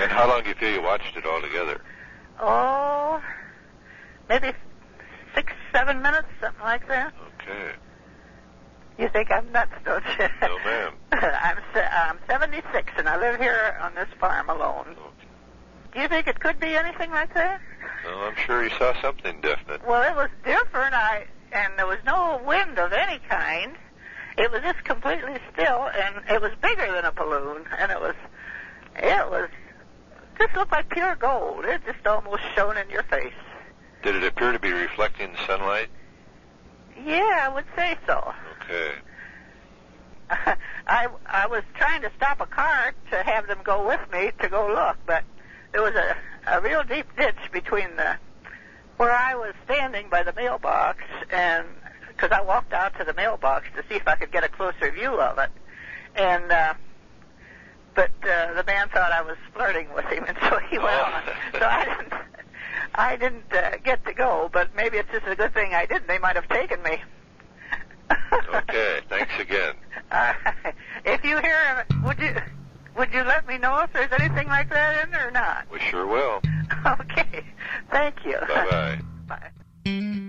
And how long do you feel you watched it all together? Oh, maybe six, seven minutes, something like that. Okay. You think I'm nuts, don't you? No, ma'am. I'm, I'm seventy-six, and I live here on this farm alone. Okay. Do you think it could be anything like that? Well, I'm sure you saw something definite. Well, it was different. I and there was no wind of any kind. It was just completely still, and it was bigger than a balloon, and it was, it was, just looked like pure gold. It just almost shone in your face. Did it appear to be reflecting the sunlight? Yeah, I would say so. Okay. I, I was trying to stop a car to have them go with me to go look, but there was a, a real deep ditch between the, where I was standing by the mailbox, and because I walked out to the mailbox to see if I could get a closer view of it. And, uh, but, uh, the man thought I was flirting with him, and so he went oh. on. So I didn't, I didn't, uh, get to go, but maybe it's just a good thing I didn't. They might have taken me. Okay, thanks again. Uh, if you hear of it, would you, would you let me know if there's anything like that in or not? We sure will. Okay, thank you. Bye-bye. Bye.